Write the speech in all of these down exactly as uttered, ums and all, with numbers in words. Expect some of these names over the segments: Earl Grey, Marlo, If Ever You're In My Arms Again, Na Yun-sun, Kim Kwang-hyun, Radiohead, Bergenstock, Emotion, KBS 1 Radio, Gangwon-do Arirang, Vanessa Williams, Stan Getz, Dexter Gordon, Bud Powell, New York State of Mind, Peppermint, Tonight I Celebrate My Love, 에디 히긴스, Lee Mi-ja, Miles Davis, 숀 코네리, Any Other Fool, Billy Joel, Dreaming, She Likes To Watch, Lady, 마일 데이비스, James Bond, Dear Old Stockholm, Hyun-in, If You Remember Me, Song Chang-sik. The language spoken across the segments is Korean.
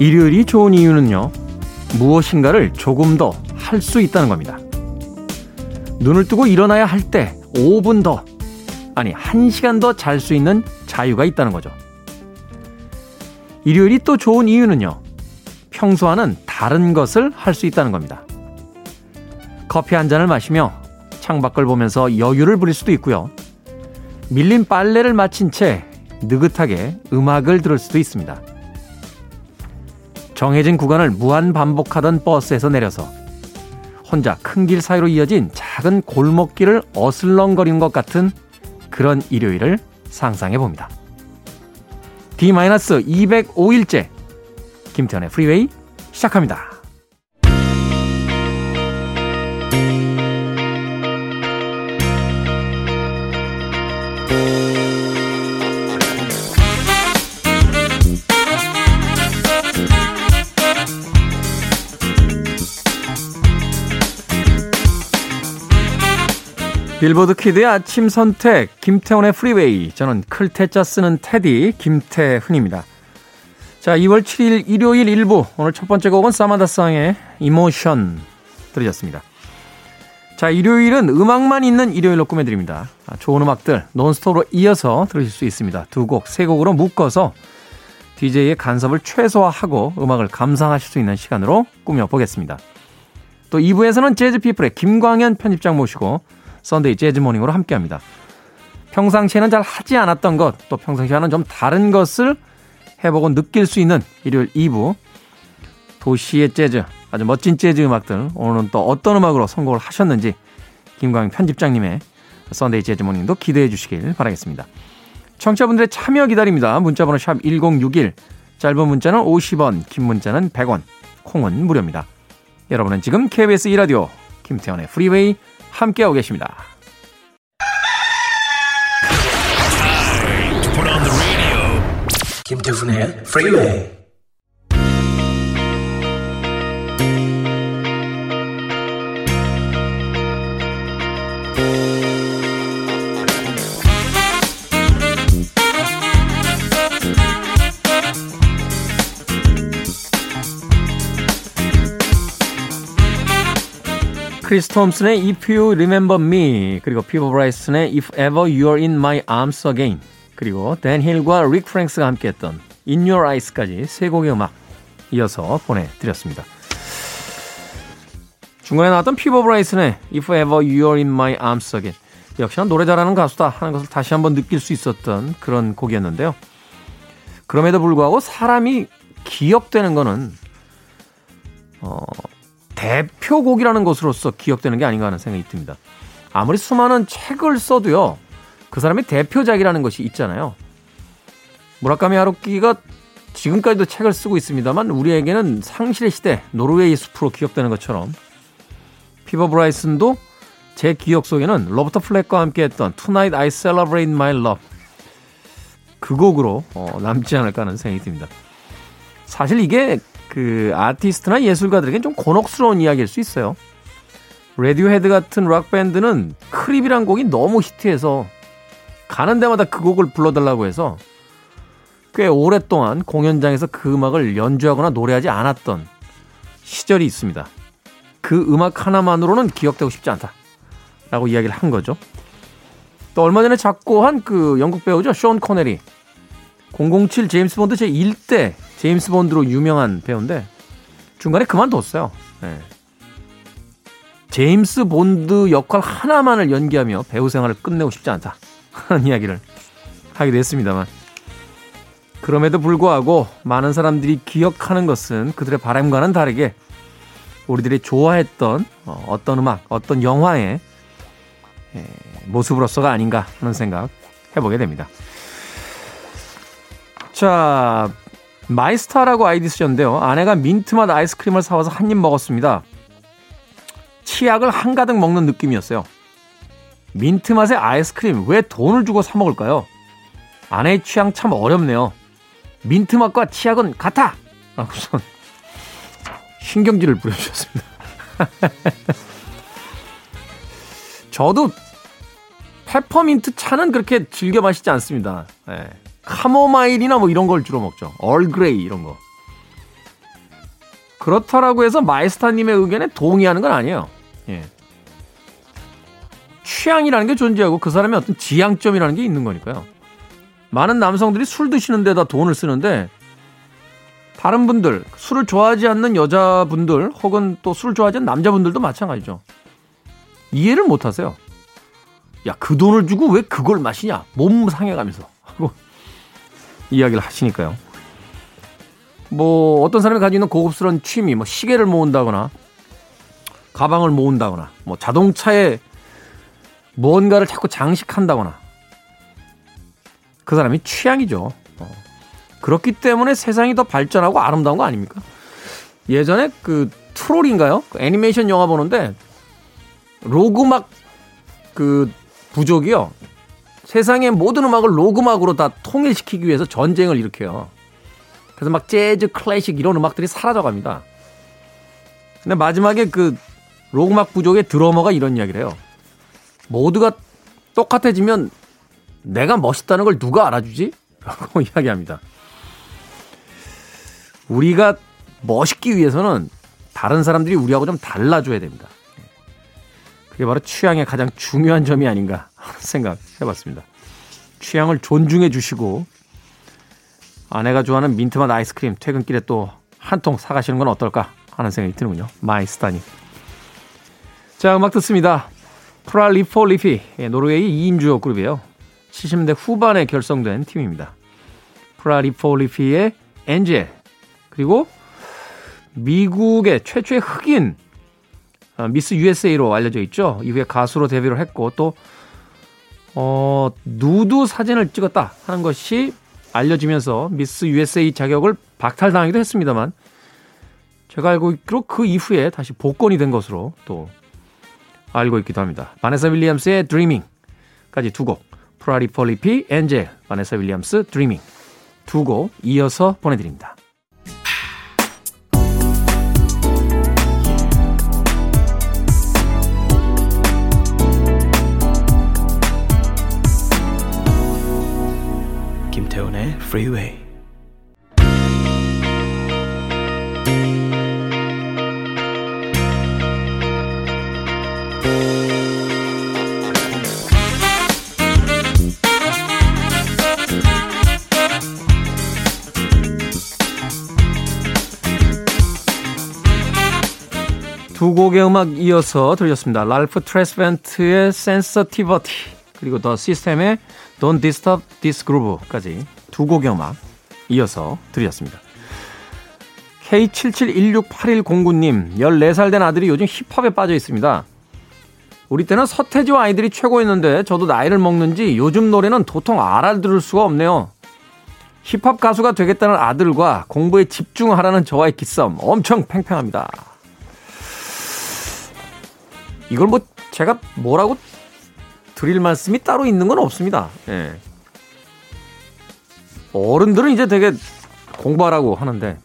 일요일이 좋은 이유는요, 무엇인가를 조금 더 할 수 있다는 겁니다. 눈을 뜨고 일어나야 할 때 오 분 더, 아니 한 시간 더 잘 수 있는 자유가 있다는 거죠. 일요일이 또 좋은 이유는요, 평소와는 다른 것을 할 수 있다는 겁니다. 커피 한 잔을 마시며 창밖을 보면서 여유를 부릴 수도 있고요. 밀린 빨래를 마친 채 느긋하게 음악을 들을 수도 있습니다. 정해진 구간을 무한 반복하던 버스에서 내려서 혼자 큰 길 사이로 이어진 작은 골목길을 어슬렁거리는 것 같은 그런 일요일을 상상해봅니다. 디 이백오 일째 김태현의 프리웨이 시작합니다. 빌보드 키드의 아침 선택 김태훈의 프리웨이, 저는 클테짜 쓰는 테디 김태훈입니다. 자, 이월 칠일 일요일 일부, 오늘 첫 번째 곡은 사마다상의 이모션 들으셨습니다. 자, 일요일은 음악만 있는 일요일로 꾸며드립니다. 좋은 음악들 논스톱으로 이어서 들으실 수 있습니다. 두 곡, 세 곡으로 묶어서 디제이의 간섭을 최소화하고 음악을 감상하실 수 있는 시간으로 꾸며보겠습니다. 또 이 부에서는 재즈피플의 김광현 편집장 모시고 썬데이 재즈 모닝으로 함께합니다. 평상시에는 잘 하지 않았던 것, 또 평상시와는 좀 다른 것을 해보고 느낄 수 있는 일요일 이 부, 도시의 재즈, 아주 멋진 재즈 음악들, 오늘은 또 어떤 음악으로 선곡을 하셨는지 김광현 편집장님의 썬데이 재즈 모닝도 기대해 주시길 바라겠습니다. 청취자분들의 참여 기다립니다. 문자번호 샵 일공육일, 짧은 문자는 오십 원, 긴 문자는 백 원, 콩은 무료입니다. 여러분은 지금 케이비에스 일 라디오 김태현의 프리웨이 함께하고 계십니다. 김태훈의 프리웨이. 크리스 톰슨의 If You Remember Me, 그리고 피버 브라이슨의 If Ever You're In My Arms Again, 그리고 댄 힐과 릭 프랭스가 함께했던 In Your Eyes까지 세 곡의 음악 이어서 보내드렸습니다. 중간에 나왔던 피버 브라이슨의 If Ever You're In My Arms Again, 역시나 노래 잘하는 가수다 하는 것을 다시 한번 느낄 수 있었던 그런 곡이었는데요. 그럼에도 불구하고 사람이 기억되는 거는 어... 대표곡이라는 것으로서 기억되는 게 아닌가 하는 생각이 듭니다. 아무리 수많은 책을 써도요, 그 사람의 대표작이라는 것이 있잖아요. 무라카미 하루키가 지금까지도 책을 쓰고 있습니다만 우리에게는 상실의 시대, 노르웨이 숲으로 기억되는 것처럼, 피버 브라이슨도 제 기억 속에는 로버트 플렉과 함께했던 Tonight I Celebrate My Love, 그 곡으로 남지 않을까 하는 생각이 듭니다. 사실 이게 그 아티스트나 예술가들에게는 좀 곤혹스러운 이야기일 수 있어요. 레디오헤드 같은 락밴드는 크립이란 곡이 너무 히트해서 가는 데마다 그 곡을 불러달라고 해서 꽤 오랫동안 공연장에서 그 음악을 연주하거나 노래하지 않았던 시절이 있습니다. 그 음악 하나만으로는 기억되고 싶지 않다라고 이야기를 한 거죠. 또 얼마 전에 작고한 그 영국 배우죠, 숀 코네리, 공공칠 제임스 본드 제일 대 제임스 본드로 유명한 배우인데 중간에 그만뒀어요. 네. 제임스 본드 역할 하나만을 연기하며 배우 생활을 끝내고 싶지 않다 하는 이야기를 하기도 했습니다만, 그럼에도 불구하고 많은 사람들이 기억하는 것은 그들의 바람과는 다르게 우리들이 좋아했던 어떤 음악, 어떤 영화의 모습으로서가 아닌가 하는 생각 해보게 됩니다. 자, 마이스타라고 아이디 쓰셨는데요, 아내가 민트맛 아이스크림을 사와서 한 입 먹었습니다. 치약을 한가득 먹는 느낌이었어요. 민트맛의 아이스크림, 왜 돈을 주고 사 먹을까요? 아내의 취향 참 어렵네요. 민트맛과 치약은 같아! 라고 전 신경질을 부려주셨습니다. 저도 페퍼민트 차는 그렇게 즐겨 마시지 않습니다. 네. 카모마일이나 뭐 이런 걸 주로 먹죠. 얼그레이 이런 거. 그렇다라고 해서 마이스타님의 의견에 동의하는 건 아니에요. 예. 취향이라는 게 존재하고 그 사람의 어떤 지향점이라는 게 있는 거니까요. 많은 남성들이 술 드시는 데다 돈을 쓰는데 다른 분들, 술을 좋아하지 않는 여자분들 혹은 또 술을 좋아하지 않는 남자분들도 마찬가지죠. 이해를 못하세요. 야, 그 돈을 주고 왜 그걸 마시냐, 몸 상해가면서 하고 이야기를 하시니까요. 뭐 어떤 사람이 가지고 있는 고급스러운 취미, 뭐 시계를 모은다거나 가방을 모은다거나 뭐 자동차에 뭔가를 자꾸 장식한다거나, 그 사람이 취향이죠. 어. 그렇기 때문에 세상이 더 발전하고 아름다운 거 아닙니까? 예전에 그 트롤인가요? 그 애니메이션 영화 보는데 로그막 그 부족이요, 세상의 모든 음악을 로그막으로 다 통일시키기 위해서 전쟁을 일으켜요. 그래서 막 재즈, 클래식 이런 음악들이 사라져갑니다. 근데 마지막에 그 로그막 부족의 드러머가 이런 이야기를 해요. 모두가 똑같아지면 내가 멋있다는 걸 누가 알아주지? 라고 이야기합니다. 우리가 멋있기 위해서는 다른 사람들이 우리하고 좀 달라줘야 됩니다. 그게 바로 취향의 가장 중요한 점이 아닌가 하는 생각 해봤습니다. 취향을 존중해 주시고 아내가 좋아하는 민트맛 아이스크림 퇴근길에 또 한 통 사가시는 건 어떨까 하는 생각이 드는군요. 마이스타님. 자, 음악 듣습니다. 프랄리포 리피, 노르웨이 이 인조 그룹이에요. 칠십 년대 후반에 결성된 팀입니다. 프랄리포 리피의 엔젤, 그리고 미국의 최초의 흑인 미스 유에스에이로 알려져 있죠. 이후에 가수로 데뷔를 했고 또 어, 누드 사진을 찍었다 하는 것이 알려지면서 미스 유에스에이 자격을 박탈당하기도 했습니다만, 제가 알고 있기로 그 이후에 다시 복권이 된 것으로 또 알고 있기도 합니다. 바네사 윌리엄스의 드리밍까지 두 곡, 프라리포 리피, 엔젤, 바네사 윌리엄스, 드리밍 두 곡 이어서 보내드립니다. 김태훈의 Freeway. 두 곡의 음악 이어서 들으셨습니다. 랄프 트레스벤트의 Sensitivity, 그리고 더 시스템의 Don't Disturb This Groove까지 두 곡의 음악 이어서 들으셨습니다. 케이 칠칠일육팔일공구님, 열네 살 된 아들이 요즘 힙합에 빠져 있습니다. 우리 때는 서태지와 아이들이 최고였는데 저도 나이를 먹는지 요즘 노래는 도통 알아들을 수가 없네요. 힙합 가수가 되겠다는 아들과 공부에 집중하라는 저와의 기싸움 엄청 팽팽합니다. 이걸 뭐 제가 뭐라고 드릴 말씀이 따로 있는 건 없습니다. 예. 어른들은 이제 되게 공부하라고 하는데,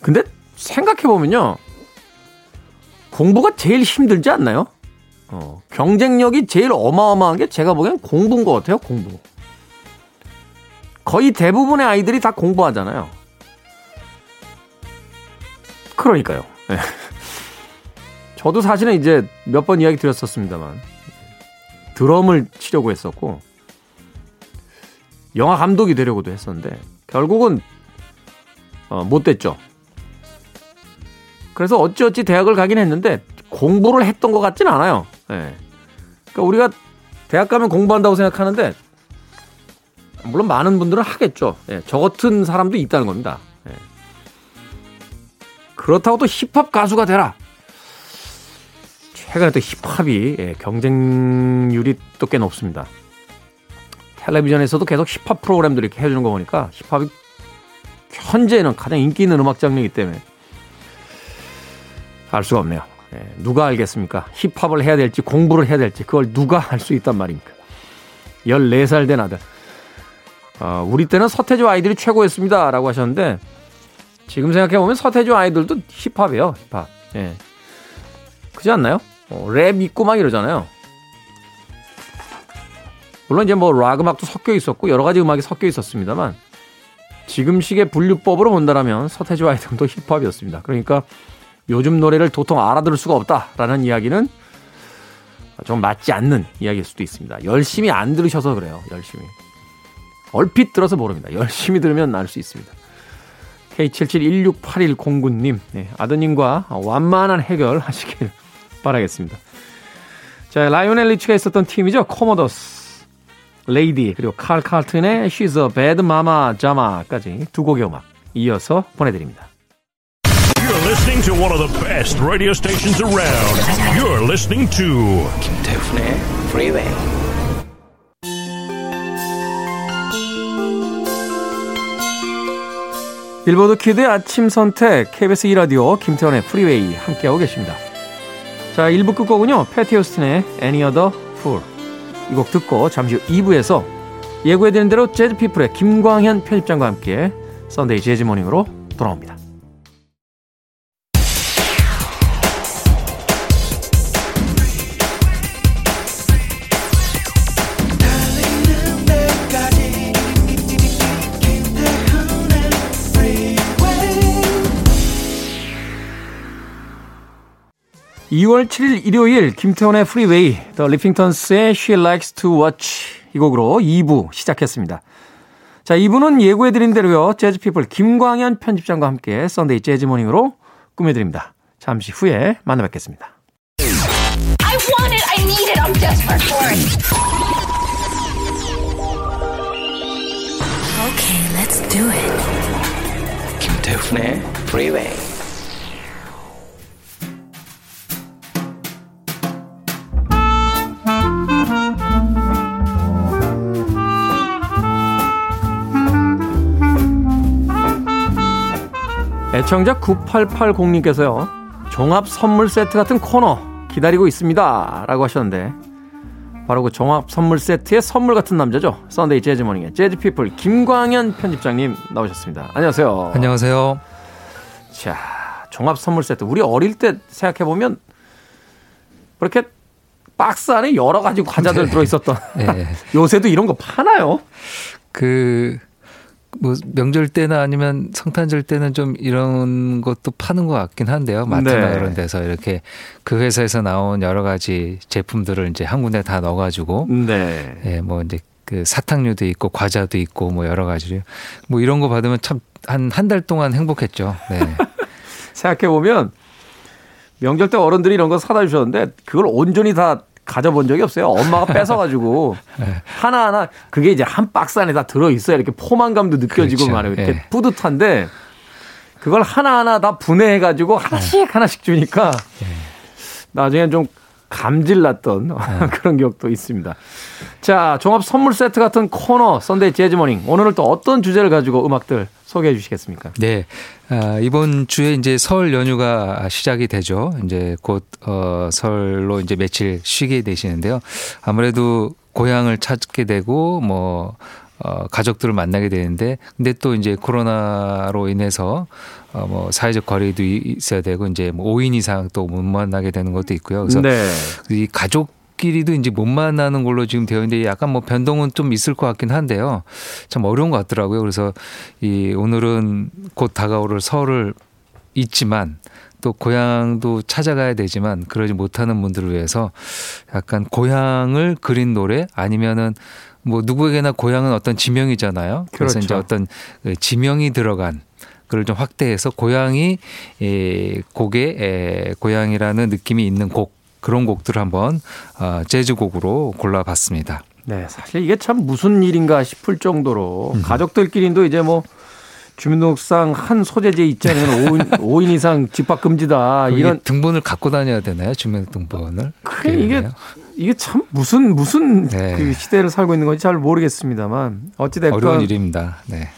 근데 생각해보면요, 공부가 제일 힘들지 않나요? 어, 경쟁력이 제일 어마어마한 게 제가 보기엔 공부인 것 같아요. 공부. 거의 대부분의 아이들이 다 공부하잖아요. 그러니까요. 예. 저도 사실은 이제 몇 번 이야기 드렸었습니다만 드럼을 치려고 했었고 영화 감독이 되려고도 했었는데 결국은 어, 못 됐죠. 그래서 어찌어찌 대학을 가긴 했는데 공부를 했던 것 같진 않아요. 예. 그러니까 우리가 대학 가면 공부한다고 생각하는데, 물론 많은 분들은 하겠죠. 예. 저 같은 사람도 있다는 겁니다. 예. 그렇다고 또 힙합 가수가 되라. 최근에 또 힙합이 예, 경쟁률이 또 꽤 높습니다. 텔레비전에서도 계속 힙합 프로그램들 이렇게 해주는 거 보니까 힙합이 현재는 가장 인기 있는 음악 장르이기 때문에 알 수가 없네요. 예, 누가 알겠습니까? 힙합을 해야 될지 공부를 해야 될지 그걸 누가 알 수 있단 말입니까? 열네 살 된 아들. 어, 우리 때는 서태지와 아이들이 최고였습니다 라고 하셨는데, 지금 생각해보면 서태지와 아이들도 힙합이에요. 힙합. 예. 그렇지 않나요? 어, 랩 있고 막 이러잖아요. 물론 이제 뭐 락 음악도 섞여 있었고 여러 가지 음악이 섞여 있었습니다만, 지금식의 분류법으로 본다라면 서태지와 아이템도 힙합이었습니다. 그러니까 요즘 노래를 도통 알아들을 수가 없다라는 이야기는 좀 맞지 않는 이야기일 수도 있습니다. 열심히 안 들으셔서 그래요. 열심히. 얼핏 들어서 모릅니다. 열심히 들으면 알 수 있습니다. 케이 칠칠일육팔일공구님, 네, 아드님과 완만한 해결하시길 바라겠습니다. 자, 라이오넬 리치가 있었던 팀이죠. 코모더스, 레이디, 그리고 칼 칼튼의 She's a Bad Mama Jama까지 두 곡의 음악 이어서 보내드립니다. You're listening to one of the best radio stations around. You're listening to 김태훈의 Freeway. 빌보드 키드의 아침 선택 케이비에스 이 라디오 김태원의 프리웨이 함께하고 계십니다. 자, 일 부 끝곡은요, 패티 호스틴의 Any Other Fool. 이 곡 듣고 잠시 후 이 부에서 예고해드린 대로 재즈피플의 김광현 편집장과 함께 썬데이 재즈 모닝으로 돌아옵니다. 이월 칠일 일요일 김태원의 프리웨이, 더 리핑턴스의 She Likes To Watch 이 곡으로 이 부 시작했습니다. 자, 이 부는 예고해드린 대로요, 재즈피플 김광현 편집장과 함께 썬데이 재즈모닝으로 꾸며드립니다. 잠시 후에 만나뵙겠습니다. I want it, I need it, I'm desperate for it. Okay, let's do it. 김태훈의 프리웨이. 애청자 구팔팔공님께서요, 종합 선물 세트 같은 코너 기다리고 있습니다 라고 하셨는데, 바로 그 종합 선물 세트의 선물 같은 남자죠. 썬데이 재즈모닝의 재즈피플 김광현 편집장님 나오셨습니다. 안녕하세요. 안녕하세요. 자, 종합 선물 세트, 우리 어릴 때 생각해보면 그렇게 박스 안에 여러 가지 과자들 네. 들어있었던 네. 요새도 이런 거 파나요? 그... 뭐 명절 때나 아니면 성탄절 때는 좀 이런 것도 파는 것 같긴 한데요. 마트나 네. 이런 데서 이렇게 그 회사에서 나온 여러 가지 제품들을 이제 한 군데 다 넣어가지고, 네, 예, 뭐 이제 그 사탕류도 있고 과자도 있고 뭐 여러 가지 뭐 이런 거 받으면 참 한 한 달 동안 행복했죠. 네. 생각해 보면 명절 때 어른들이 이런 거 사다 주셨는데 그걸 온전히 다 가져본 적이 없어요. 엄마가 뺏어가지고 네. 하나하나, 그게 이제 한 박스 안에 다 들어있어야 이렇게 포만감도 느껴지고 그렇죠. 말이에요. 이렇게 네. 뿌듯한데 그걸 하나하나 다 분해해가지고 하나씩 네. 하나씩 주니까 네. 나중엔 좀 감질났던 네. 그런 기억도 있습니다. 자, 종합 선물 세트 같은 코너 썬데이 재즈모닝, 오늘은 또 어떤 주제를 가지고 음악들 소개해 주시겠습니까? 네. 아, 이번 주에 이제 설 연휴가 시작이 되죠. 이제 곧 어, 설로 이제 며칠 쉬게 되시는데요. 아무래도 고향을 찾게 되고 뭐 어, 가족들을 만나게 되는데, 근데 또 이제 코로나로 인해서 어, 뭐 사회적 거리도 있어야 되고 이제 뭐 오인 이상 또 못 만나게 되는 것도 있고요. 그래서 네. 이 가족 끼리도 이제 못 만나는 걸로 지금 되어 있는데 약간 뭐 변동은 좀 있을 것 같긴 한데요. 참 어려운 것 같더라고요. 그래서 이 오늘은 곧 다가오를 설을 잊지만 또 고향도 찾아가야 되지만 그러지 못하는 분들을 위해서 약간 고향을 그린 노래, 아니면은 뭐 누구에게나 고향은 어떤 지명이잖아요. 그래서 그렇죠. 이제 어떤 지명이 들어간 그걸 좀 확대해서 고향이 에, 곡에 에, 고향이라는 느낌이 있는 곡, 그런 곡들을 한번 재즈곡으로 골라봤습니다. 네, 사실 이게 참 무슨 일인가 싶을 정도로 음. 가족들끼리도 이제 뭐 주민등록상 한 소재지 있잖아요. 오인 이상 집합 금지다. 이런 등본을 갖고 다녀야 되나요? 주민등록번을? 그래, 이게 이게 참 무슨 무슨 네. 그 시대를 살고 있는 건지 잘 모르겠습니다만, 어찌 됐건 어려운 일입니다. 네.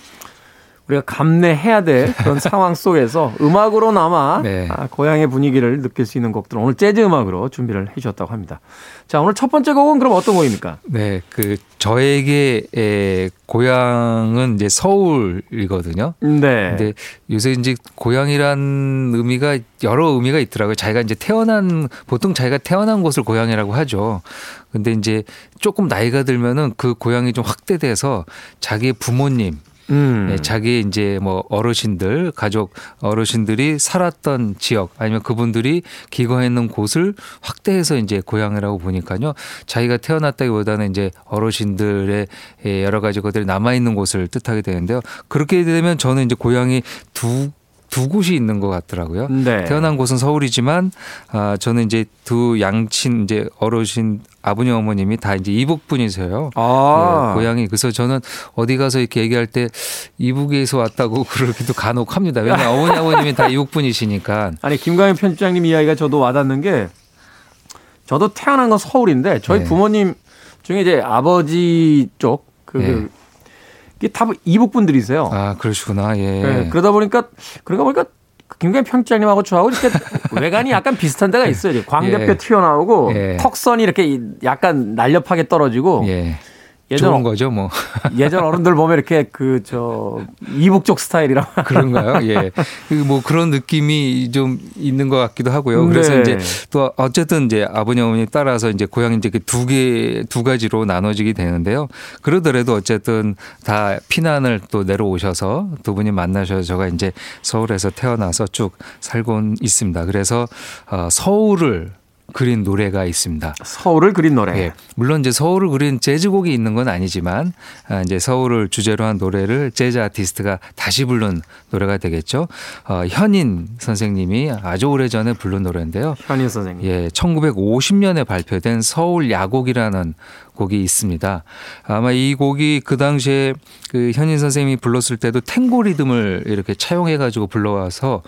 우리가 감내해야 될 그런 상황 속에서 음악으로나마 네. 아, 고향의 분위기를 느낄 수 있는 곡들, 오늘 재즈 음악으로 준비를 해주셨다고 합니다. 자, 오늘 첫 번째 곡은 그럼 어떤 곡입니까? 네, 그 저에게 에, 고향은 이제 서울이거든요. 네. 근데 요새 이제 고향이란 의미가 여러 의미가 있더라고요. 자기가 이제 태어난, 보통 자기가 태어난 곳을 고향이라고 하죠. 근데 이제 조금 나이가 들면은 그 고향이 좀 확대돼서 자기의 부모님, 음. 자기 이제 뭐 어르신들, 가족 어르신들이 살았던 지역 아니면 그분들이 기거했는 곳을 확대해서 이제 고향이라고 보니까요. 자기가 태어났다기보다는 이제 어르신들의 여러 가지 것들이 남아있는 곳을 뜻하게 되는데요. 그렇게 되면 저는 이제 고향이 두 두 곳이 있는 것 같더라고요. 네. 태어난 곳은 서울이지만 아, 저는 이제 두 양친 이제 어르신 아버님 어머님이 다 이제 이북 분이세요. 아. 네, 고향이. 그래서 저는 어디 가서 이렇게 얘기할 때 이북에서 왔다고 그러기도 간혹 합니다. 왜냐하면 어머니 아버님이 다 이북 분이시니까. 아니 김광현 편집장님 이야기가 저도 와닿는 게 저도 태어난 건 서울인데 저희 네. 부모님 중에 이제 아버지 쪽 그. 네. 이게 다 이북 분들이세요. 아, 그러시구나. 예. 네, 그러다 보니까, 그러다 보니까 김광현 평장님하고 저하고 이렇게 외관이 약간 비슷한 데가 있어요. 광대뼈 예. 튀어나오고 예. 턱선이 이렇게 약간 날렵하게 떨어지고. 예. 예전 좋은 거죠, 뭐. 예전 어른들 보면 이렇게 그 저 이북 쪽 스타일이라 그런가요? 예. 뭐 그런 느낌이 좀 있는 것 같기도 하고요. 그래서 네. 이제 또 어쨌든 이제 아버님 어머니 따라서 이제 고향이 이제 두 개 두 가지로 나눠지게 되는데요. 그러더라도 어쨌든 다 피난을 또 내려오셔서 두 분이 만나셔서 제가 이제 서울에서 태어나서 쭉 살고 있습니다. 그래서 서울을 그린 노래가 있습니다. 서울을 그린 노래. 예. 물론 이제 서울을 그린 재즈곡이 있는 건 아니지만 아, 이제 서울을 주제로 한 노래를 재즈 아티스트가 다시 부른 노래가 되겠죠. 어, 현인 선생님이 아주 오래전에 부른 노래인데요. 현인 선생님. 예, 천구백오십 년에 발표된 서울 야곡이라는 곡이 있습니다. 아마 이 곡이 그 당시에 그 현인 선생님이 불렀을 때도 탱고 리듬을 이렇게 차용해가지고 불러와서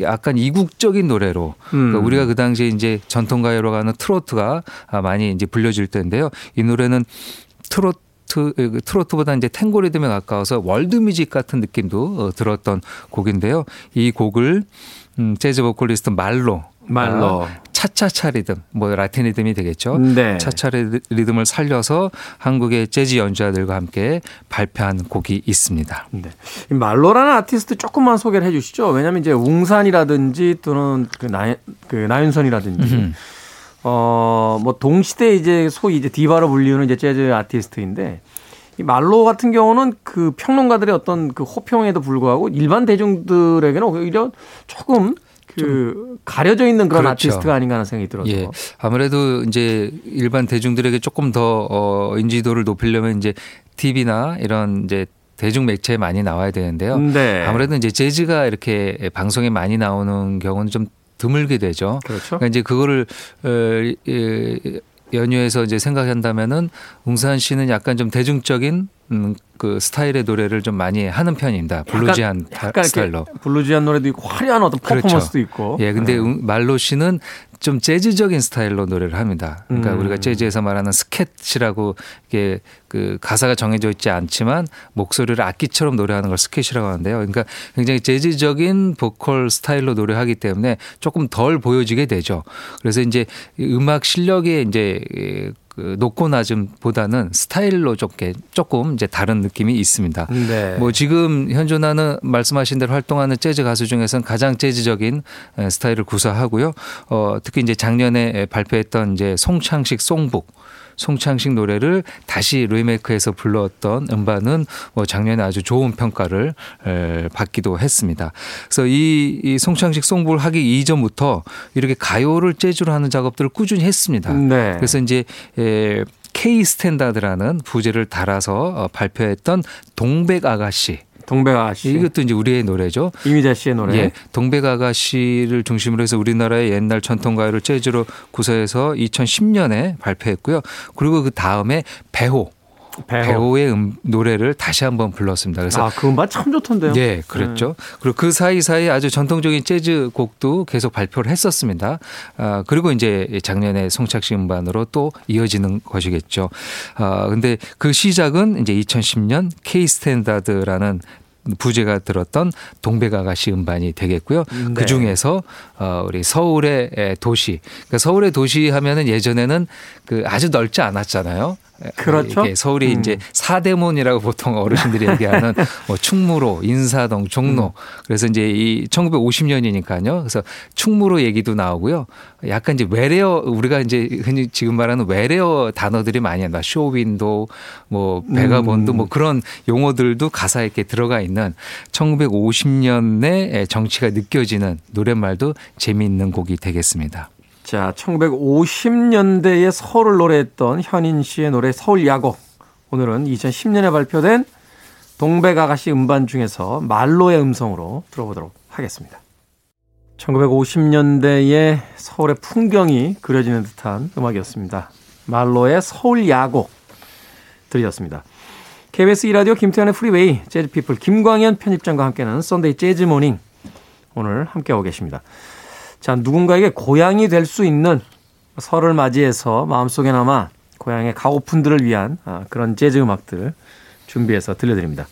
약간 이국적인 노래로 음. 그러니까 우리가 그 당시에 이제 전통가요로 가는 트로트가 많이 이제 불려질 때인데요. 이 노래는 트로트 트로트보다 이제 탱고 리듬에 가까워서 월드뮤직 같은 느낌도 들었던 곡인데요. 이 곡을 음, 재즈 보컬리스트 말로 말로 아, 차차차 리듬, 뭐 라틴 리듬이 되겠죠. 네. 차차 리듬을 살려서 한국의 재즈 연주자들과 함께 발표한 곡이 있습니다. 네. 말로라는 아티스트 조금만 소개를 해 주시죠. 왜냐하면 이제 웅산이라든지 또는 그, 나, 그 나윤선이라든지 음. 어, 뭐 동시대 이제 소위 이제 디바로 불리우는 이제 재즈 아티스트인데 이 말로 같은 경우는 그 평론가들의 어떤 그 호평에도 불구하고 일반 대중들에게는 오히려 조금 그 가려져 있는 그런 그렇죠. 아티스트가 아닌가 하는 생각이 들어서 예. 아무래도 이제 일반 대중들에게 조금 더 어, 인지도를 높이려면 이제 티비나 이런 이제 대중 매체에 많이 나와야 되는데요. 네. 아무래도 이제 재즈가 이렇게 방송에 많이 나오는 경우는 좀 드물게 되죠. 그렇죠. 그러니까 이제 그거를 에, 에, 연유해서 이제 생각한다면은 웅산 씨는 약간 좀 대중적인 음, 그 스타일의 노래를 좀 많이 하는 편입니다. 블루지한 약간, 약간 스타일로. 블루지한 노래도 있고 화려한 어떤 퍼포먼스도 그렇죠. 있고. 예, 근데 네. 말로 씨는 좀 재즈적인 스타일로 노래를 합니다. 그러니까 음. 우리가 재즈에서 말하는 스캣이라고 이게 그 가사가 정해져 있지 않지만 목소리를 악기처럼 노래하는 걸 스캣이라고 하는데요. 그러니까 굉장히 재즈적인 보컬 스타일로 노래하기 때문에 조금 덜 보여지게 되죠. 그래서 이제 음악 실력에 이제 그 높고 낮음보다는 스타일로 조금 이제 다른 느낌이 있습니다. 네. 뭐 지금 현존하는 말씀하신 대로 활동하는 재즈 가수 중에서는 가장 재즈적인 스타일을 구사하고요. 어, 특히 이제 작년에 발표했던 이제 송창식 송북. 송창식 노래를 다시 리메이크해서 불렀던 음반은 뭐 작년에 아주 좋은 평가를 에, 받기도 했습니다. 그래서 이, 이 송창식 송북을 하기 이전부터 이렇게 가요를 재즈로 하는 작업들을 꾸준히 했습니다. 네. 그래서 이제 에, K 스탠다드라는 부제를 달아서 발표했던 동백 아가씨. 동백 아가씨. 이것도 이제 우리의 노래죠. 이미자 씨의 노래. 예, 동백 아가씨를 중심으로 해서 우리나라의 옛날 전통가요를 재즈로 구사해서 이천십 년에 발표했고요. 그리고 그 다음에 배호. 배호. 배호의 음, 노래를 다시 한번 불렀습니다. 그래서 아, 그 음반 참 좋던데요. 예, 그랬죠. 네. 그리고 그 사이사이 아주 전통적인 재즈 곡도 계속 발표를 했었습니다. 아, 그리고 이제 작년에 송창식 음반으로 또 이어지는 것이겠죠. 아, 근데 그 시작은 이제 이천십 년 K 스탠다드라는 부제가 들었던 동백 아가씨 음반이 되겠고요. 네. 그 중에서 우리 서울의 도시. 그러니까 서울의 도시 하면은 예전에는 그 아주 넓지 않았잖아요. 그렇죠. 이게 서울이 음. 이제 사대문이라고 보통 어르신들이 얘기하는 뭐 충무로, 인사동, 종로. 음. 그래서 이제 이 천구백오십 년이니까요. 그래서 충무로 얘기도 나오고요. 약간 이제 외래어, 우리가 이제 흔히 지금 말하는 외래어 단어들이 많이 나와. 쇼윈도, 뭐 베가본도 음. 뭐 그런 용어들도 가사에 이렇게 들어가 있는 천구백오십 년의 정치가 느껴지는 노랫말도 재미있는 곡이 되겠습니다. 자, 천구백오십 년대에 서울을 노래했던 현인 씨의 노래 서울 야곡. 오늘은 이천십 년에 발표된 동백 아가씨 음반 중에서 말로의 음성으로 들어보도록 하겠습니다. 천구백오십 년대에 서울의 풍경이 그려지는 듯한 음악이었습니다. 말로의 서울 야곡 들이었습니다. 케이비에스 이 라디오 김태현의 프리웨이, 재즈피플 김광현 편집장과 함께하는 썬데이 재즈 모닝. 오늘 함께하고 계십니다. 자, 누군가에게 고향이 될 수 있는 설을 맞이해서 마음속에 남아 고향의 가오픈들을 위한 그런 재즈 음악들 준비해서 들려드립니다.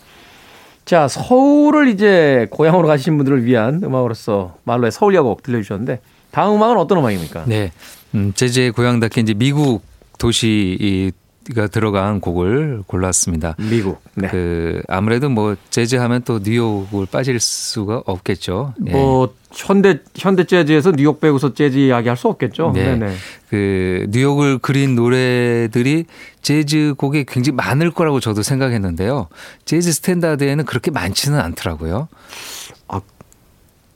자, 서울을 이제 고향으로 가신 분들을 위한 음악으로서 말로의 서울 야곡 들려주셨는데, 다음 음악은 어떤 음악입니까? 네, 음, 재즈의 고향답게 이제 미국 도시 이 가 들어간 곡을 골랐습니다. 미국. 네. 그 아무래도 뭐 재즈 하면 또 뉴욕을 빠질 수가 없겠죠. 예. 뭐 현대 현대 재즈에서 뉴욕 빼고서 재즈 이야기할 수 없겠죠. 네. 네네. 그 뉴욕을 그린 노래들이 재즈 곡이 굉장히 많을 거라고 저도 생각했는데요. 재즈 스탠다드에는 그렇게 많지는 않더라고요.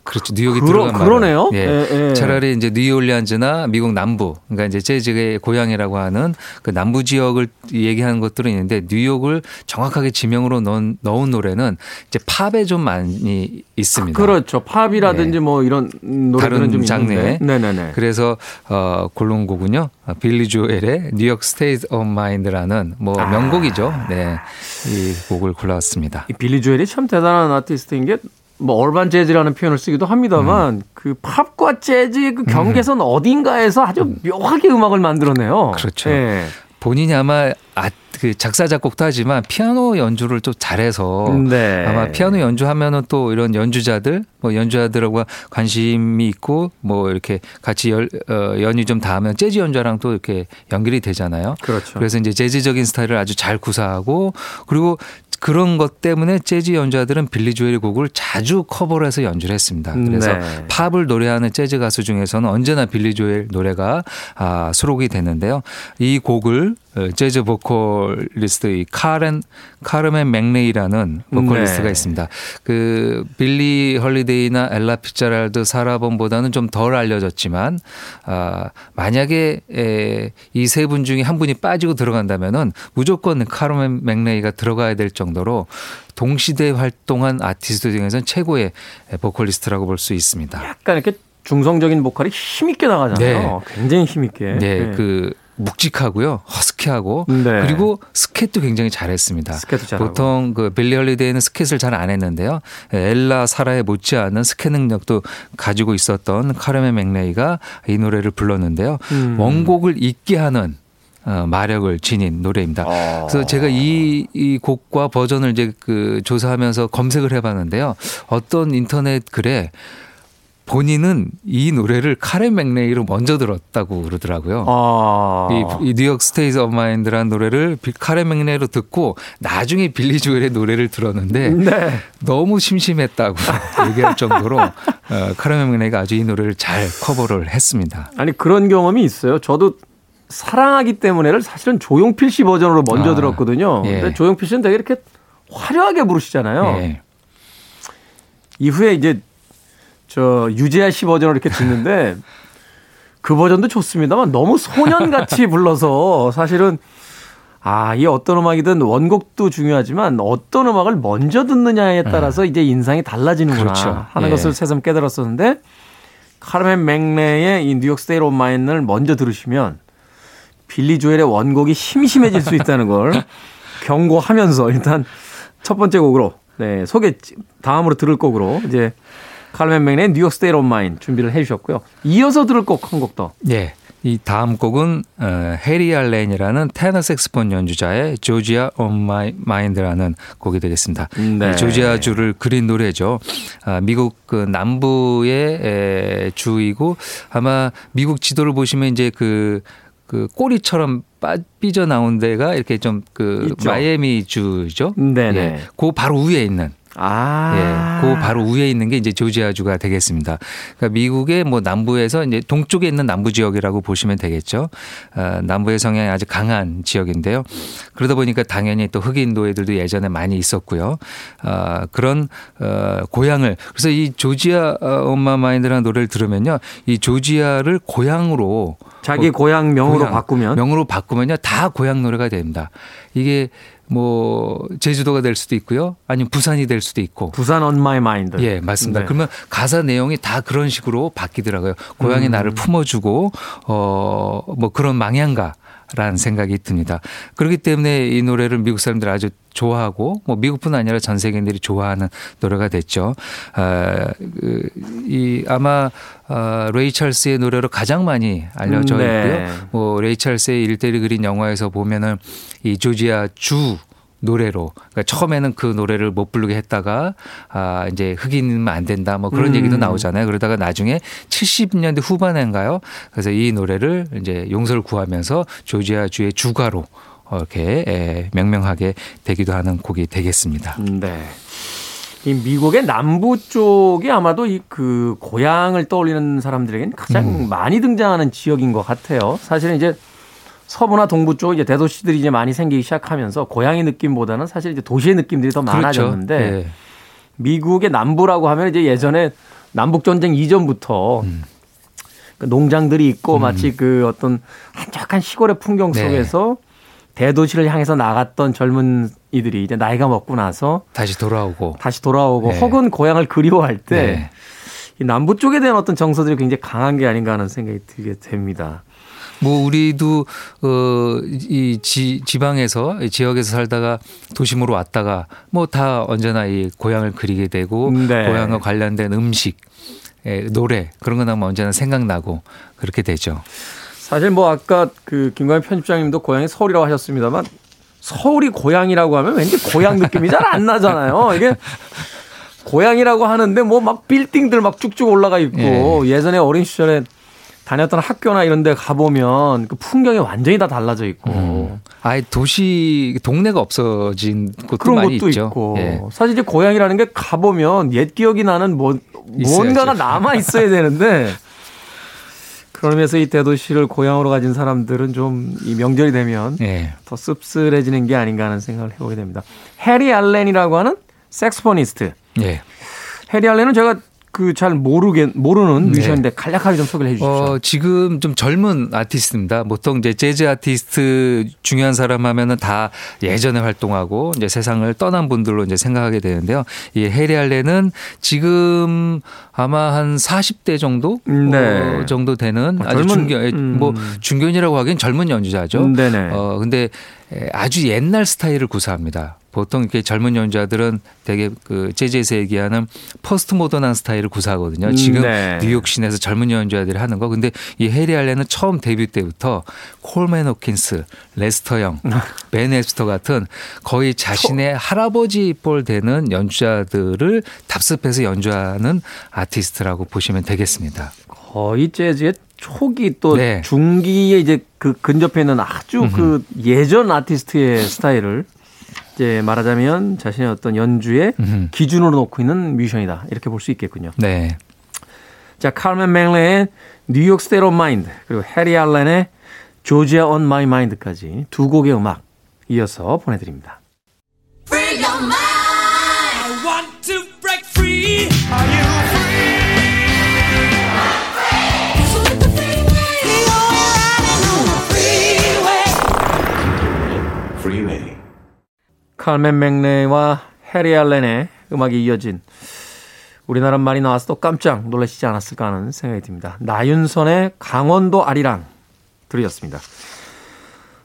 그렇죠. 뉴욕이 그러, 들어간 그러네요. 예. 예, 예. 차라리 이제 뉴올리안즈나 미국 남부, 그러니까 이제 재즈의 고향이라고 하는 그 남부 지역을 얘기하는 것들은 있는데, 뉴욕을 정확하게 지명으로 넣은, 넣은 노래는 이제 팝에 좀 많이 있습니다. 아, 그렇죠. 팝이라든지 예. 뭐 이런 노래들은 좀 장르에. 네네네. 그래서 어, 고른 곡은요, 빌리 조엘의 뉴욕 스테이트 오브 마인드라는 뭐 명곡이죠. 아. 네, 이 곡을 골라왔습니다. 이 빌리 조엘이 참 대단한 아티스트인 게. 뭐 얼반 재즈라는 표현을 쓰기도 합니다만 음. 그 팝과 재즈의 그 경계선 음. 어딘가에서 아주 묘하게 음악을 만들어내요. 그렇죠. 예. 본인이 아마 아, 그 작사 작곡도 하지만 피아노 연주를 또 잘해서 네. 아마 피아노 연주하면은 또 이런 연주자들, 뭐 연주자들과 관심이 있고 뭐 이렇게 같이 열, 어, 연이 좀 닿으면 재즈 연주랑 또 이렇게 연결이 되잖아요. 그렇죠. 그래서 이제 재즈적인 스타일을 아주 잘 구사하고, 그리고 그런 것 때문에 재즈 연주자들은 빌리 조엘의 곡을 자주 커버를 해서 연주를 했습니다. 그래서 네. 팝을 노래하는 재즈 가수 중에서는 언제나 빌리 조엘 노래가 아, 수록이 되는데요. 이 곡을 재즈 보컬리스트 카렌, 카르멘 맥레이라는 보컬리스트가 네. 있습니다. 그 빌리 헐리데이나 엘라 피츠제럴드, 사라본보다는 좀 덜 알려졌지만, 아, 만약에 이 세 분 중에 한 분이 빠지고 들어간다면은 무조건 카르멘 맥레이가 들어가야 될 정도로 동시대에 활동한 아티스트 중에서는 최고의 보컬리스트라고 볼 수 있습니다. 약간 이렇게 중성적인 보컬이 힘있게 나가잖아요. 네. 굉장히 힘있게. 네, 네. 그 묵직하고요, 허스키하고 네. 그리고 스캣도 굉장히 잘했습니다. 스캣도 잘하고. 보통 그 빌리 헐리데이는 스캣을 잘 안 했는데요. 엘라 사라에 못지않은 스캣 능력도 가지고 있었던 카르멘 맥레이가 이 노래를 불렀는데요. 음. 원곡을 잊게 하는 마력을 지닌 노래입니다. 아. 그래서 제가 이, 이 곡과 버전을 이제 그 조사하면서 검색을 해봤는데요. 어떤 인터넷 글에 본인은 이 노래를 카렌 맥레이로 먼저 들었다고 그러더라고요. 아. 이, 이 뉴욕 스테이트 오브 마인드라는 노래를 카렌 맥레이로 듣고 나중에 빌리 조엘의 노래를 들었는데 네. 너무 심심했다고 얘기할 정도로 어, 카렌 맥레이가 아주 이 노래를 잘 커버를 했습니다. 아니, 그런 경험이 있어요. 저도 사랑하기 때문에를 사실은 조용필 씨 버전으로 먼저 아, 들었거든요. 예. 근데 조용필 씨는 되게 이렇게 화려하게 부르시잖아요. 예. 이후에 이제 저 유재하 씨 버전으로 이렇게 듣는데 그 버전도 좋습니다만 너무 소년같이 불러서 사실은 아, 이 어떤 음악이든 원곡도 중요하지만 어떤 음악을 먼저 듣느냐에 따라서 이제 인상이 달라지는구나 그렇죠. 하는 예. 것을 새삼 깨달았었는데, 카르멘 맥레이의 이 뉴욕 스테이트 오브 마인드를 먼저 들으시면 빌리 조엘의 원곡이 심심해질 수 있다는 걸 경고하면서 일단 첫 번째 곡으로 네, 소개 다음으로 들을 곡으로 이제 카르멘 맥레이의 뉴욕 스테이트 오브 마인드 준비를 해 주셨고요. 이어서 들을 곡 한 곡 더. 네. 이 다음 곡은 어, 해리 알렌이라는 테너 색스폰 연주자의 조지아 on my mind라는 곡이 되겠습니다. 네. 조지아 주를 그린 노래죠. 아, 미국 그 남부의 에, 주이고 아마 미국 지도를 보시면 이제 그 그 꼬리처럼 빠져나온 데가 이렇게 좀 그 마이애미 주죠. 네네. 예. 그 바로 위에 있는. 아. 예. 그 바로 위에 있는 게 이제 조지아주가 되겠습니다. 그러니까 미국의 뭐 남부에서 이제 동쪽에 있는 남부 지역이라고 보시면 되겠죠. 아, 남부의 성향이 아주 강한 지역인데요. 그러다 보니까 당연히 또 흑인 노예들도 예전에 많이 있었고요. 아, 그런 어, 고향을 그래서 이 조지아 엄마 마인드라는 노래를 들으면요. 이 조지아를 고향으로 자기 고향 명으로 고향, 바꾸면 명으로 바꾸면요. 다 고향 노래가 됩니다. 이게 뭐 제주도가 될 수도 있고요. 아니면 부산이 될 수도 있고. 부산 on my mind. 예, 맞습니다. 네. 그러면 가사 내용이 다 그런 식으로 바뀌더라고요. 고향이 음. 나를 품어주고 어 뭐 그런 망향가라는 생각이 듭니다. 그렇기 때문에 이 노래를 미국 사람들이 아주 좋아하고 뭐 미국뿐 아니라 전 세계인들이 좋아하는 노래가 됐죠. 아, 이 아마 아, 레이 찰스의 노래로 가장 많이 알려져 음, 네. 있고요. 뭐 레이 찰스의 일대를 그린 영화에서 보면은 이 조지아 주 노래로 그러니까 처음에는 그 노래를 못 부르게 했다가 아 이제 흑인이면 안 된다 뭐 그런 음. 얘기도 나오잖아요. 그러다가 나중에 칠십 년대 후반인가요? 그래서 이 노래를 이제 용서를 구하면서 조지아 주의 주가로 이렇게 명명하게 되기도 하는 곡이 되겠습니다. 네. 이 미국의 남부 쪽이 아마도 이 그 고향을 떠올리는 사람들에게는 가장 음. 많이 등장하는 지역인 것 같아요. 사실은 이제 서부나 동부 쪽 이제 대도시들이 이제 많이 생기기 시작하면서 고향의 느낌보다는 사실 이제 도시의 느낌들이 더 많아졌는데 그렇죠. 네. 미국의 남부라고 하면 이제 예전에 남북 전쟁 이전부터 음. 그 농장들이 있고 음. 마치 그 어떤 한적한 시골의 풍경 속에서 네. 대도시를 향해서 나갔던 젊은 이들이 이제 나이가 먹고 나서 다시 돌아오고 다시 돌아오고 네. 혹은 고향을 그리워할 때 네. 남부 쪽에 대한 어떤 정서들이 굉장히 강한 게 아닌가 하는 생각이 들게 됩니다. 뭐 우리도 어, 이 지, 지방에서 이 지역에서 살다가 도심으로 왔다가 뭐 다 언제나 이 고향을 그리게 되고 네. 고향과 관련된 음식, 예, 노래 그런 거 나면 언제나 생각나고 그렇게 되죠. 사실 뭐 아까 그 김광현 편집장님도 고향이 서울이라고 하셨습니다만 서울이 고향이라고 하면 왠지 고향 느낌이 잘 안 나잖아요. 이게 고향이라고 하는데 뭐 막 빌딩들 막 쭉쭉 올라가 있고 예. 예전에 어린 시절에 다녔던 학교나 이런 데 가보면 그 풍경이 완전히 다 달라져 있고 음. 아예 도시 동네가 없어진 곳도 그런 많이 것도 있죠. 있고 예. 사실 이제 고향이라는 게 가보면 옛 기억이 나는 뭐, 뭔가가 남아 있어야 되는데 그러면서 이 대도시를 고향으로 가진 사람들은 좀 이 명절이 되면 예. 더 씁쓸해지는 게 아닌가 하는 생각을 해보게 됩니다. 해리 알렌이라고 하는 색소포니스트. 예. 해리 알렌은 제가 그 잘 모르게 모르는 뮤지션인데 네. 간략하게 좀 소개를 해 주십시오. 어, 지금 좀 젊은 아티스트입니다. 보통 이제 재즈 아티스트 중요한 사람 하면은 다 예전에 활동하고 이제 세상을 떠난 분들로 이제 생각하게 되는데요. 이 해리 알렌은 지금 아마 한 사십 대 정도 네. 어, 정도 되는 아주 젊은, 중견 음. 뭐 중견이라고 하기엔 젊은 연주자죠. 네네. 어 근데 아주 옛날 스타일을 구사합니다. 보통 이렇게 젊은 연주자들은 되게 그 재즈에서 얘기하는 포스트 모던한 스타일을 구사하거든요. 지금 네. 뉴욕 시내에서 젊은 연주자들이 하는 거. 근데 이 해리 알렌은 처음 데뷔 때부터 콜맨 호킨스, 레스터 영, 벤 앱스터 같은 거의 자신의 할아버지 볼 되는 연주자들을 답습해서 연주하는 아티스트라고 보시면 되겠습니다. 거의 재즈의 초기 또 네. 중기에 이제 그 근접해 있는 아주 음흠. 그 예전 아티스트의 스타일을 이제 말하자면 자신의 어떤 연주의 음흠. 기준으로 놓고 있는 뮤지션이다 이렇게 볼 수 있겠군요. 네. 자, 칼멘 맥레의 뉴욕 스테이트 오브 마인드 그리고 해리 알렌의 조지아 온 마이 마인드까지 두 곡의 음악 이어서 보내드립니다. Free your mind. I want to break free. Are you free? 칼멘 맥레이와 해리 알렌의 음악이 이어진 우리나라 말이 나와서 또 깜짝 놀라시지 않았을까 하는 생각이 듭니다. 나윤선의 강원도 아리랑 들으셨습니다.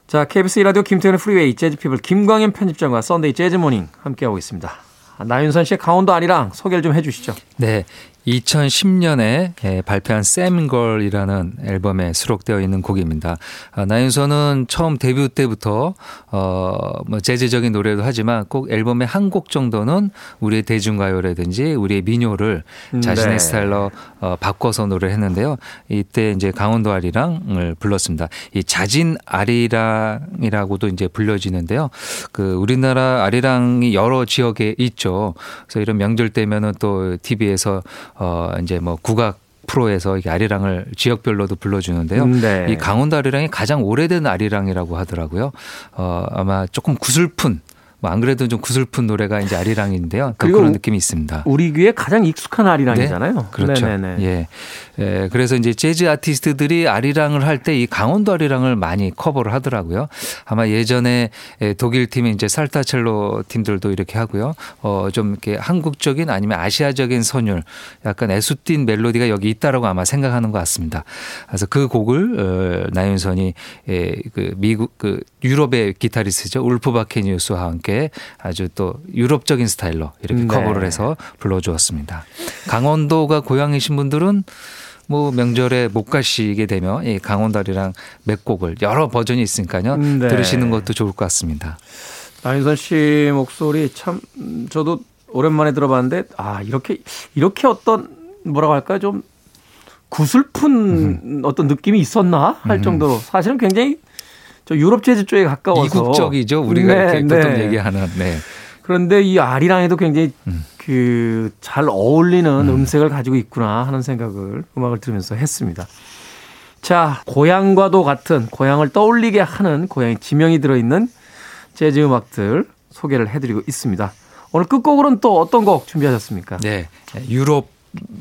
자, 케이비에스 일 라디오 김태현의 프리웨이 재즈피플 김광현 편집장과 썬데이 재즈모닝 함께하고 있습니다. 나윤선 씨의 강원도 아리랑 소개를 좀 해주시죠. 네, 이천십 년에 발표한 샘걸이라는 앨범에 수록되어 있는 곡입니다. 나윤선은 처음 데뷔 때부터 어, 뭐 재즈적인 노래도 하지만 꼭 앨범의 한 곡 정도는 우리의 대중가요라든지 우리의 민요를 자신의 네. 스타일로 어, 바꿔서 노래를 했는데요. 이때 이제 강원도 아리랑을 불렀습니다. 이 자진 아리랑이라고도 이제 불려지는데요. 그 우리나라 아리랑이 여러 지역에 있죠. 그래서 이런 명절 때면은 또 티비에서 어 이제 뭐 국악 프로에서 이게 아리랑을 지역별로도 불러주는데요. 네. 이 강원도 아리랑이 가장 오래된 아리랑이라고 하더라고요. 어 아마 조금 구슬픈 뭐 안 그래도 좀 구슬픈 노래가 이제 아리랑인데요. 그런 느낌이 있습니다. 우리 귀에 가장 익숙한 아리랑이잖아요. 네? 그렇죠. 예. 예. 그래서 이제 재즈 아티스트들이 아리랑을 할 때 이 강원도 아리랑을 많이 커버를 하더라고요. 아마 예전에 독일 팀인 이제 살타첼로 팀들도 이렇게 하고요. 어, 좀 이렇게 한국적인 아니면 아시아적인 선율, 약간 애수띤 멜로디가 여기 있다라고 아마 생각하는 것 같습니다. 그래서 그 곡을 나윤선이 그 미국 그 유럽의 기타리스트죠 울프 바케니우스와 함께 아주 또 유럽적인 스타일로 이렇게 네. 커버를 해서 불러주었습니다. 강원도가 고향이신 분들은 뭐 명절에 못 가시게 되면 이 강원도 아리랑 몇 곡을 여러 버전이 있으니까요. 네. 들으시는 것도 좋을 것 같습니다. 나윤선 씨 목소리 참 저도 오랜만에 들어봤는데 아 이렇게 이렇게 어떤 뭐라고 할까요 좀 구슬픈 음. 어떤 느낌이 있었나 할 정도로 사실은 굉장히 저 유럽 재즈 쪽에 가까워서 이국적이죠 우리가 네, 이렇게 보통 네. 얘기하는. 네. 그런데 이 아리랑에도 굉장히 음. 그 잘 어울리는 음. 음색을 가지고 있구나 하는 생각을 음악을 들으면서 했습니다. 자, 고향과도 같은 고향을 떠올리게 하는 고향의 지명이 들어있는 재즈 음악들 소개를 해드리고 있습니다. 오늘 끝곡으로는 또 어떤 곡 준비하셨습니까? 네, 유럽.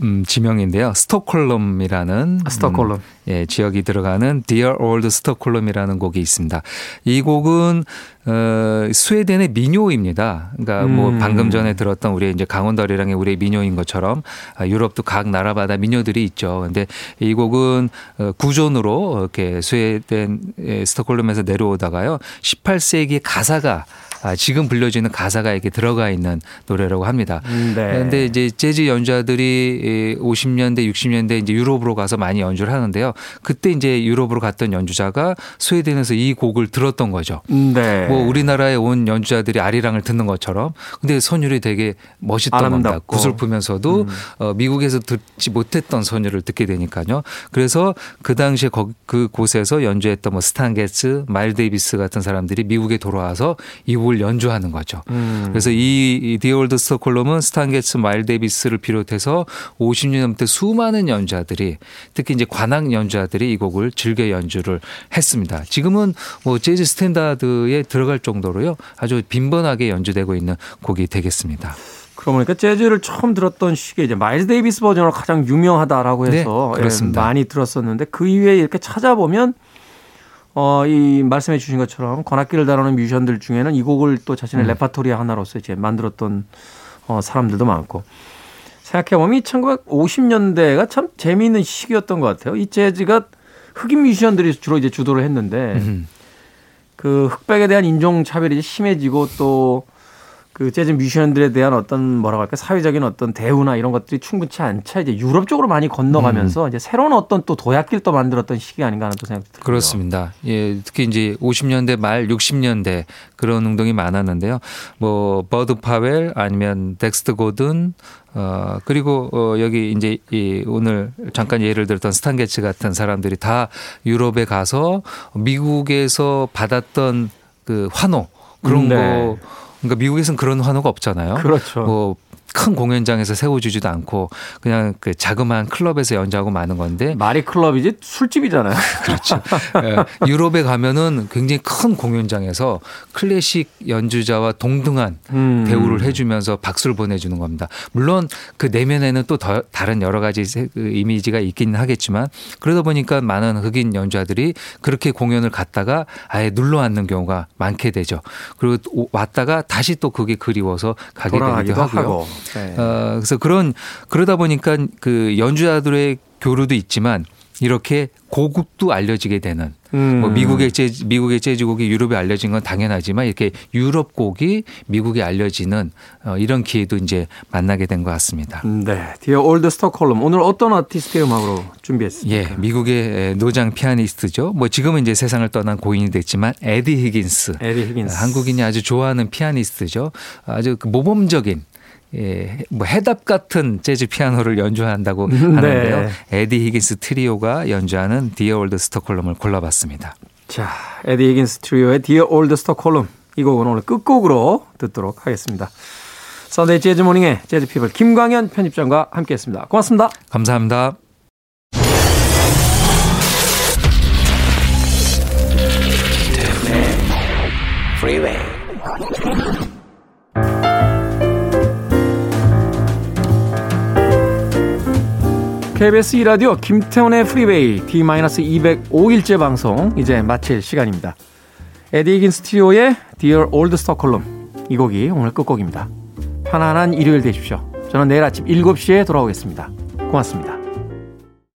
음, 지명인데요. 스톡홀름이라는 아, 스톡홀름. 음, 예, 지역이 들어가는 Dear Old Stockholm이라는 곡이 있습니다. 이 곡은 어, 스웨덴의 민요입니다. 그러니까 음. 뭐 방금 전에 들었던 우리 이제 강원도 아리랑의 우리의 민요인 것처럼 아, 유럽도 각 나라마다 민요들이 있죠. 그런데 이 곡은 구존으로 이렇게 스웨덴 스톡홀름에서 내려오다가요. 십팔 세기 가사가 아, 지금 불려지는 가사가 이렇게 들어가 있는 노래라고 합니다. 네. 그런데 이제 재즈 연주자들이 오십 년대, 육십 년대 이제 유럽으로 가서 많이 연주를 하는데요. 그때 이제 유럽으로 갔던 연주자가 스웨덴에서 이 곡을 들었던 거죠. 네. 뭐 우리나라에 온 연주자들이 아리랑을 듣는 것처럼, 근데 선율이 되게 멋있던 겁니다. 구슬프면서도 음. 어, 미국에서 듣지 못했던 선율을 듣게 되니까요. 그래서 그 당시에 거, 그 곳에서 연주했던 뭐 스탄 게츠, 마일 데이비스 같은 사람들이 미국에 돌아와서 이 곡을 연주하는 거죠. 음. 그래서 이 The Old Stockholm은 스탄 게츠, 마일 데이비스를 비롯해서 오십 년 넘게 수많은 연주자들이 특히 이제 관악 연주자들이 이 곡을 즐겨 연주를 했습니다. 지금은 뭐 재즈 스탠다드에 들어갈 정도로요. 아주 빈번하게 연주되고 있는 곡이 되겠습니다. 그러니까 재즈를 처음 들었던 시기에 이제 마일스 데이비스 버전으로 가장 유명하다라고 해서 네, 그렇습니다. 예, 많이 들었었는데 그 이후에 이렇게 찾아보면 어, 이 말씀해 주신 것처럼 관악기를 다루는 뮤지션들 중에는 이 곡을 또 자신의 음. 레파토리 하나로서 이제 만들었던 어, 사람들도 많고 생각해보면 이 천구백오십 년대가 참 재미있는 시기였던 것 같아요. 이 재즈가 흑인 뮤지션들이 주로 이제 주도를 했는데 음. 그 흑백에 대한 인종차별이 심해지고 또 그 재즈 뮤지션들에 대한 어떤 뭐라고 할까 사회적인 어떤 대우나 이런 것들이 충분치 않자 이제 유럽 쪽으로 많이 건너가면서 음. 이제 새로운 어떤 또 도약길도 만들었던 시기가 아닌가 하는 또 생각이 들어요. 그렇습니다. 예, 특히 이제 오십 년대 말 육십 년대 그런 운동이 많았는데요. 뭐 버드 파웰 아니면 덱스트 고든 어, 그리고 어, 여기 이제 이 오늘 잠깐 예를 들었던 스탄 게츠 같은 사람들이 다 유럽에 가서 미국에서 받았던 그 환호 그런 네. 거. 그러니까 미국에서는 그런 환호가 없잖아요. 그렇죠. 뭐 큰 공연장에서 세워주지도 않고 그냥 그 자그마한 클럽에서 연주하고 마는 건데 말이 클럽이지 술집이잖아요. 그렇죠. 유럽에 가면은 굉장히 큰 공연장에서 클래식 연주자와 동등한 음. 대우를 해주면서 박수를 보내주는 겁니다. 물론 그 내면에는 또 더 다른 여러 가지 이미지가 있긴 하겠지만 그러다 보니까 많은 흑인 연주자들이 그렇게 공연을 갔다가 아예 눌러 앉는 경우가 많게 되죠. 그리고 왔다가 다시 또 그게 그리워서 가게 되기도 하고요. 하고. 네. 어, 그래서 그런 그러다 보니까 그 연주자들의 교류도 있지만 이렇게 고급도 알려지게 되는 음. 뭐 미국의 재즈, 미국의 재즈곡이 유럽에 알려진 건 당연하지만 이렇게 유럽 곡이 미국에 알려지는 어, 이런 기회도 이제 만나게 된 것 같습니다. 네, Dear Old Stockholm 오늘 어떤 아티스트의 음악으로 준비했습니까? 예, 미국의 노장 피아니스트죠. 뭐 지금은 이제 세상을 떠난 고인이 됐지만 에디 히긴스, 에디 히긴스. 한국인이 아주 좋아하는 피아니스트죠. 아주 그 모범적인. 예, 뭐 해답 같은 재즈 피아노를 연주한다고 하는데요. 네. 에디 히긴스 트리오가 연주하는 Dear Old Stockholm을 골라봤습니다. 자, 에디 히긴스 트리오의 Dear Old Stockholm 이 곡은 오늘 끝곡으로 듣도록 하겠습니다. Sunday Jazz Morning의 Jazz People 김광현 편집장과 함께했습니다. 고맙습니다. 감사합니다. 케이비에스 이 라디오 김태훈의 프리웨이 디 이백오 일째 방송 이제 마칠 시간입니다. 에디 히긴스 트리오의 Dear Old Stockholm 이 곡이 오늘 끝곡입니다. 편안한 일요일 되십시오. 저는 내일 아침 일곱 시에 돌아오겠습니다. 고맙습니다.